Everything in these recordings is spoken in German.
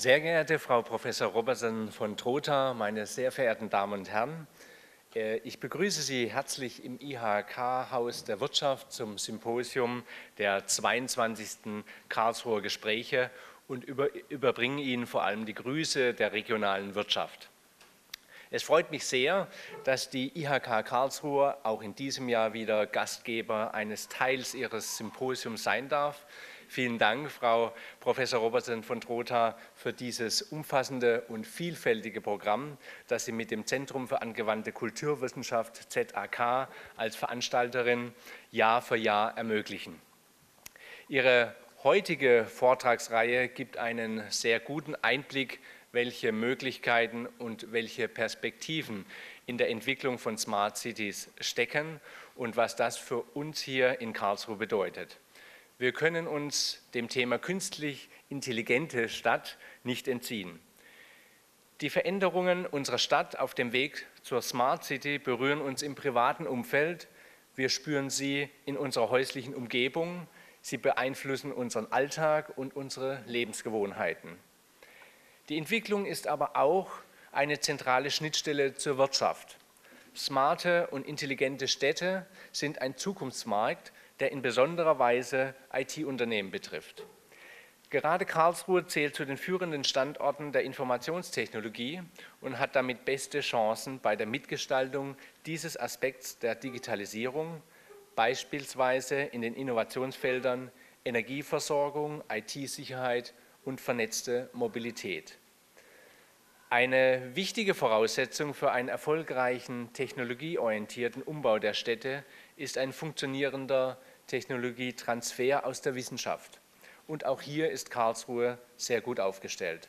Sehr geehrte Frau Prof. Robertson von Trotha, meine sehr verehrten Damen und Herren, ich begrüße Sie herzlich im IHK-Haus der Wirtschaft zum Symposium der 22. Karlsruher Gespräche und überbringe Ihnen vor allem die Grüße der regionalen Wirtschaft. Es freut mich sehr, dass die IHK Karlsruhe auch in diesem Jahr wieder Gastgeber eines Teils ihres Symposiums sein darf. Vielen Dank, Frau Prof. Robertson von Trotha, für dieses umfassende und vielfältige Programm, das Sie mit dem Zentrum für angewandte Kulturwissenschaft ZAK als Veranstalterin Jahr für Jahr ermöglichen. Ihre heutige Vortragsreihe gibt einen sehr guten Einblick, welche Möglichkeiten und welche Perspektiven in der Entwicklung von Smart Cities stecken und was das für uns hier in Karlsruhe bedeutet. Wir können uns dem Thema künstlich intelligente Stadt nicht entziehen. Die Veränderungen unserer Stadt auf dem Weg zur Smart City berühren uns im privaten Umfeld. Wir spüren sie in unserer häuslichen Umgebung. Sie beeinflussen unseren Alltag und unsere Lebensgewohnheiten. Die Entwicklung ist aber auch eine zentrale Schnittstelle zur Wirtschaft. Smarte und intelligente Städte sind ein Zukunftsmarkt, der in besonderer Weise IT-Unternehmen betrifft. Gerade Karlsruhe zählt zu den führenden Standorten der Informationstechnologie und hat damit beste Chancen bei der Mitgestaltung dieses Aspekts der Digitalisierung, beispielsweise in den Innovationsfeldern Energieversorgung, IT-Sicherheit und vernetzte Mobilität. Eine wichtige Voraussetzung für einen erfolgreichen technologieorientierten Umbau der Städte ist ein funktionierender Technologietransfer aus der Wissenschaft. Und auch hier ist Karlsruhe sehr gut aufgestellt.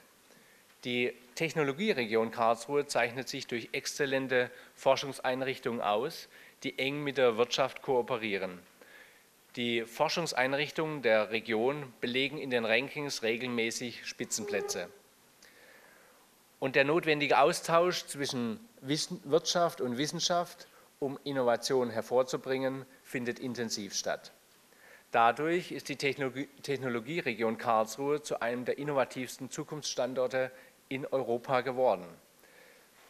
Die Technologieregion Karlsruhe zeichnet sich durch exzellente Forschungseinrichtungen aus, die eng mit der Wirtschaft kooperieren. Die Forschungseinrichtungen der Region belegen in den Rankings regelmäßig Spitzenplätze. Und der notwendige Austausch zwischen Wirtschaft und Wissenschaft, um Innovationen hervorzubringen, findet intensiv statt. Dadurch ist die Technologieregion Karlsruhe zu einem der innovativsten Zukunftsstandorte in Europa geworden.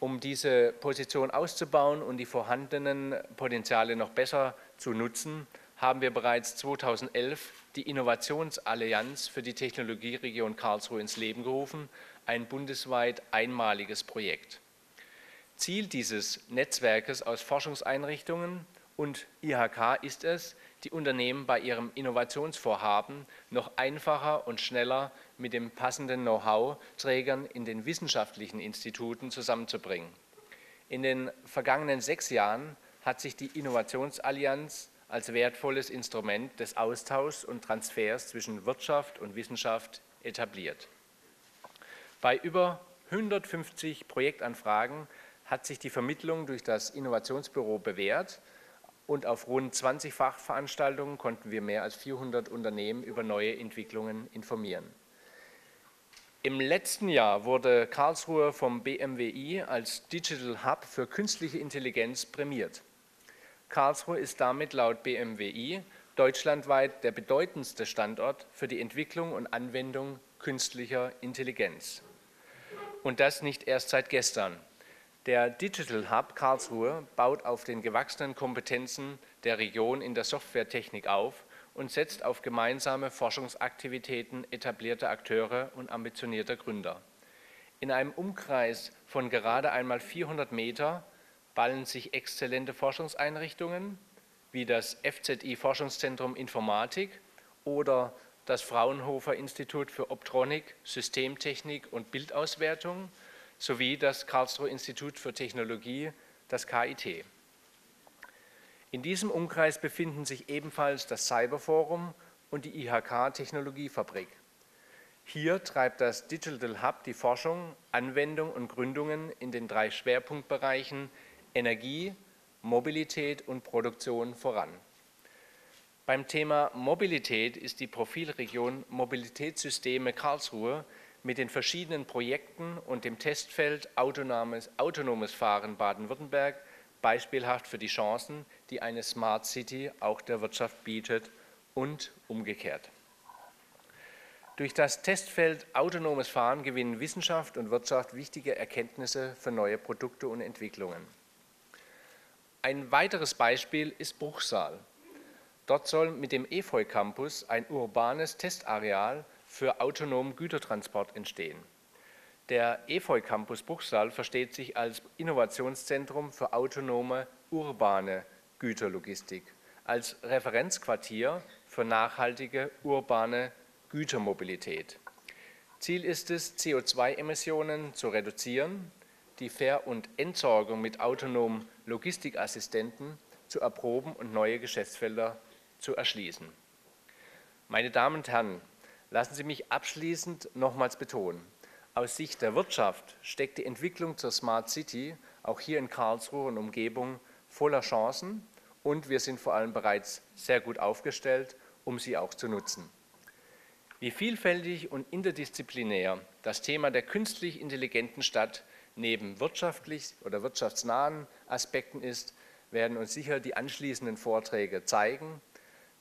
Um diese Position auszubauen und die vorhandenen Potenziale noch besser zu nutzen, haben wir bereits 2011 die Innovationsallianz für die Technologieregion Karlsruhe ins Leben gerufen, ein bundesweit einmaliges Projekt. Ziel dieses Netzwerkes aus Forschungseinrichtungen und IHK ist es, die Unternehmen bei ihrem Innovationsvorhaben noch einfacher und schneller mit den passenden Know-how-Trägern in den wissenschaftlichen Instituten zusammenzubringen. In den vergangenen 6 Jahren hat sich die Innovationsallianz als wertvolles Instrument des Austauschs und Transfers zwischen Wirtschaft und Wissenschaft etabliert. Bei über 150 Projektanfragen hat sich die Vermittlung durch das Innovationsbüro bewährt und auf rund 20 Fachveranstaltungen konnten wir mehr als 400 Unternehmen über neue Entwicklungen informieren. Im letzten Jahr wurde Karlsruhe vom BMWi als Digital Hub für künstliche Intelligenz prämiert. Karlsruhe ist damit laut BMWi deutschlandweit der bedeutendste Standort für die Entwicklung und Anwendung künstlicher Intelligenz. Und das nicht erst seit gestern. Der Digital Hub Karlsruhe baut auf den gewachsenen Kompetenzen der Region in der Softwaretechnik auf und setzt auf gemeinsame Forschungsaktivitäten etablierter Akteure und ambitionierter Gründer. In einem Umkreis von gerade einmal 400 Meter ballen sich exzellente Forschungseinrichtungen wie das FZI Forschungszentrum Informatik oder das Fraunhofer Institut für Optronik, Systemtechnik und Bildauswertung sowie das Karlsruher Institut für Technologie, das KIT. In diesem Umkreis befinden sich ebenfalls das Cyberforum und die IHK Technologiefabrik. Hier treibt das Digital Hub die Forschung, Anwendung und Gründungen in den 3 Schwerpunktbereichen Energie, Mobilität und Produktion voran. Beim Thema Mobilität ist die Profilregion Mobilitätssysteme Karlsruhe mit den verschiedenen Projekten und dem Testfeld autonomes Fahren Baden-Württemberg beispielhaft für die Chancen, die eine Smart City auch der Wirtschaft bietet und umgekehrt. Durch das Testfeld Autonomes Fahren gewinnen Wissenschaft und Wirtschaft wichtige Erkenntnisse für neue Produkte und Entwicklungen. Ein weiteres Beispiel ist Bruchsal. Dort soll mit dem Efeu Campus ein urbanes Testareal für autonomen Gütertransport entstehen. Der EVO Campus Bruchsal versteht sich als Innovationszentrum für autonome, urbane Güterlogistik, als Referenzquartier für nachhaltige, urbane Gütermobilität. Ziel ist es, CO2-Emissionen zu reduzieren, die Ver- und Entsorgung mit autonomen Logistikassistenten zu erproben und neue Geschäftsfelder zu erschließen. Meine Damen und Herren, lassen Sie mich abschließend nochmals betonen, aus Sicht der Wirtschaft steckt die Entwicklung zur Smart City auch hier in Karlsruhe und Umgebung voller Chancen und wir sind vor allem bereits sehr gut aufgestellt, um sie auch zu nutzen. Wie vielfältig und interdisziplinär das Thema der künstlich intelligenten Stadt neben wirtschaftlich oder wirtschaftsnahen Aspekten ist, werden uns sicher die anschließenden Vorträge zeigen.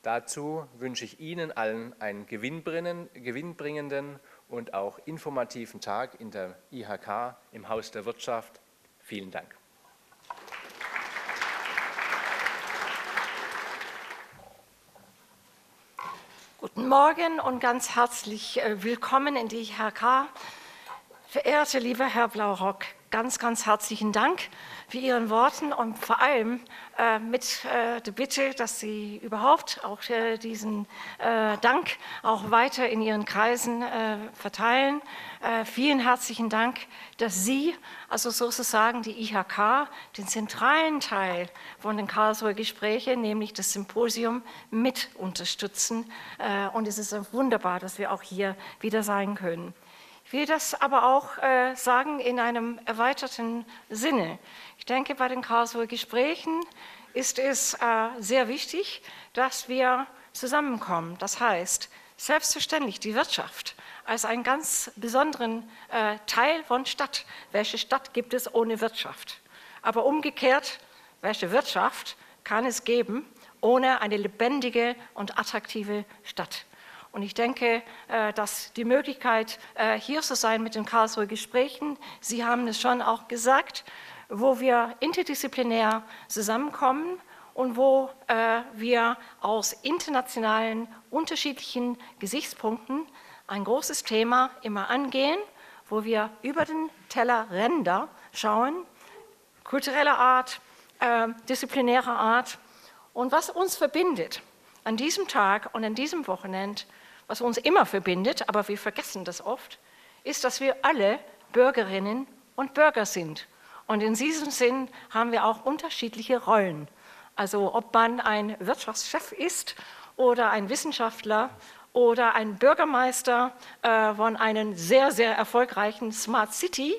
Dazu wünsche ich Ihnen allen einen gewinnbringenden und auch informativen Tag in der IHK im Haus der Wirtschaft. Vielen Dank. Guten Morgen und ganz herzlich willkommen in die IHK. Verehrter lieber Herr Blaurock, ganz herzlichen Dank für Ihren Worten und vor allem mit der Bitte, dass Sie überhaupt auch diesen Dank auch weiter in Ihren Kreisen verteilen. Vielen herzlichen Dank, dass Sie, also sozusagen die IHK, den zentralen Teil von den Karlsruher Gesprächen, nämlich das Symposium, mit unterstützen. Und es ist wunderbar, dass wir auch hier wieder sein können. Ich will das aber auch sagen in einem erweiterten Sinne. Ich denke, bei den Karlsruher Gesprächen ist es sehr wichtig, dass wir zusammenkommen. Das heißt, selbstverständlich die Wirtschaft als einen ganz besonderen Teil von Stadt. Welche Stadt gibt es ohne Wirtschaft? Aber umgekehrt, welche Wirtschaft kann es geben ohne eine lebendige und attraktive Stadt? Und ich denke, dass die Möglichkeit, hier zu sein mit den Karlsruher Gesprächen, Sie haben es schon auch gesagt, wo wir interdisziplinär zusammenkommen und wo wir aus internationalen unterschiedlichen Gesichtspunkten ein großes Thema immer angehen, wo wir über den Tellerränder schauen, kultureller Art, disziplinärer Art. Und was uns verbindet an diesem Tag und an diesem Wochenende, was uns immer verbindet, aber wir vergessen das oft, ist, dass wir alle Bürgerinnen und Bürger sind. Und in diesem Sinn haben wir auch unterschiedliche Rollen. Also ob man ein Wirtschaftschef ist oder ein Wissenschaftler oder ein Bürgermeister von einem sehr erfolgreichen Smart City,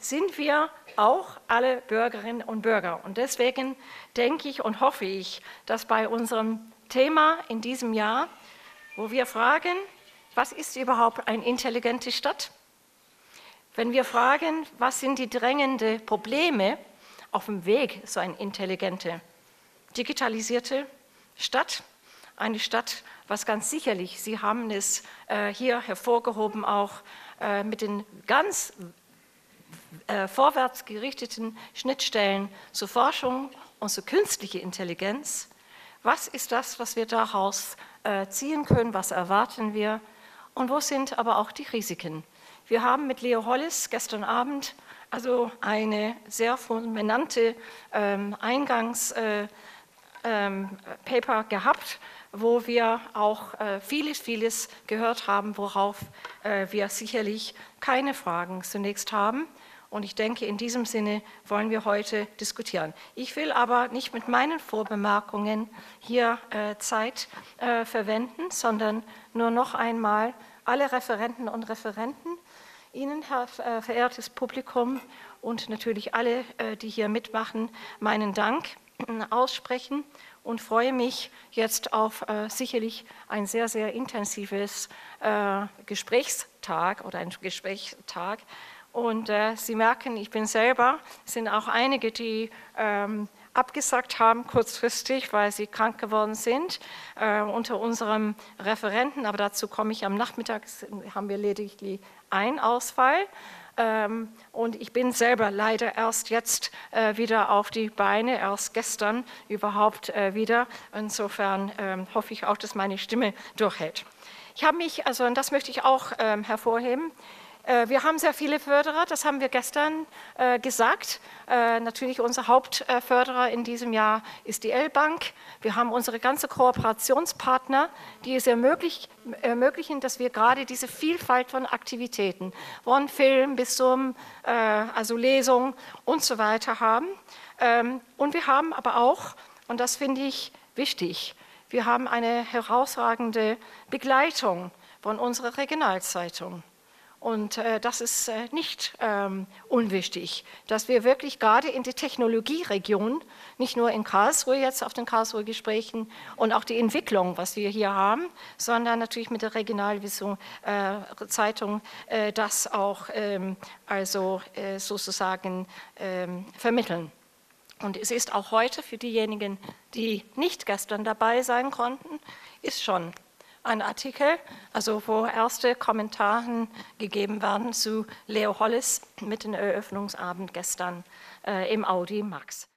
sind wir auch alle Bürgerinnen und Bürger. Und deswegen denke ich und hoffe ich, dass bei unserem Thema in diesem Jahr, wo wir fragen, was ist überhaupt eine intelligente Stadt? Wenn wir fragen, was sind die drängenden Probleme auf dem Weg zu einer intelligenten, digitalisierte Stadt? Eine Stadt, was ganz sicherlich, Sie haben es hier hervorgehoben, auch mit den ganz vorwärts gerichteten Schnittstellen zur Forschung und zur künstlichen Intelligenz. Was ist das, was wir daraus ziehen können, was erwarten wir und wo sind aber auch die Risiken? Wir haben mit Leo Hollis gestern Abend also eine sehr fulminante Eingangspaper gehabt, wo wir auch vieles gehört haben, worauf wir sicherlich keine Fragen zunächst haben. Und ich denke, in diesem Sinne wollen wir heute diskutieren. Ich will aber nicht mit meinen Vorbemerkungen hier Zeit verwenden, sondern nur noch einmal alle Referenten und Referenten, Ihnen, Herr verehrtes Publikum und natürlich alle, die hier mitmachen, meinen Dank aussprechen und freue mich jetzt auf sicherlich ein sehr intensives Gesprächstag oder ein Gesprächstag, Und Sie merken, ich bin selber, es sind auch einige, die abgesagt haben kurzfristig, weil sie krank geworden sind, unter unserem Referenten, aber dazu komme ich am Nachmittag, haben wir lediglich einen Ausfall. Und ich bin selber leider erst jetzt wieder auf die Beine, erst gestern überhaupt wieder. Insofern hoffe ich auch, dass meine Stimme durchhält. Ich habe mich, also und das möchte ich auch hervorheben, wir haben sehr viele Förderer, das haben wir gestern gesagt. Natürlich unser Hauptförderer in diesem Jahr ist die L-Bank. Wir haben unsere ganze Kooperationspartner, die es ermöglichen, dass wir gerade diese Vielfalt von Aktivitäten, von Film bis zum also Lesung und so weiter haben. Und wir haben aber auch, und das finde ich wichtig, wir haben eine herausragende Begleitung von unserer Regionalzeitung. Und das ist nicht unwichtig, dass wir wirklich gerade in die Technologieregion, nicht nur in Karlsruhe jetzt auf den Karlsruher Gesprächen und auch die Entwicklung, was wir hier haben, sondern natürlich mit der Regionalzeitung das auch also sozusagen vermitteln. Und es ist auch heute für diejenigen, die nicht gestern dabei sein konnten, ist schon ein Artikel, also wo erste Kommentare gegeben werden zu Leo Hollis mit dem Eröffnungsabend gestern im Audi Max.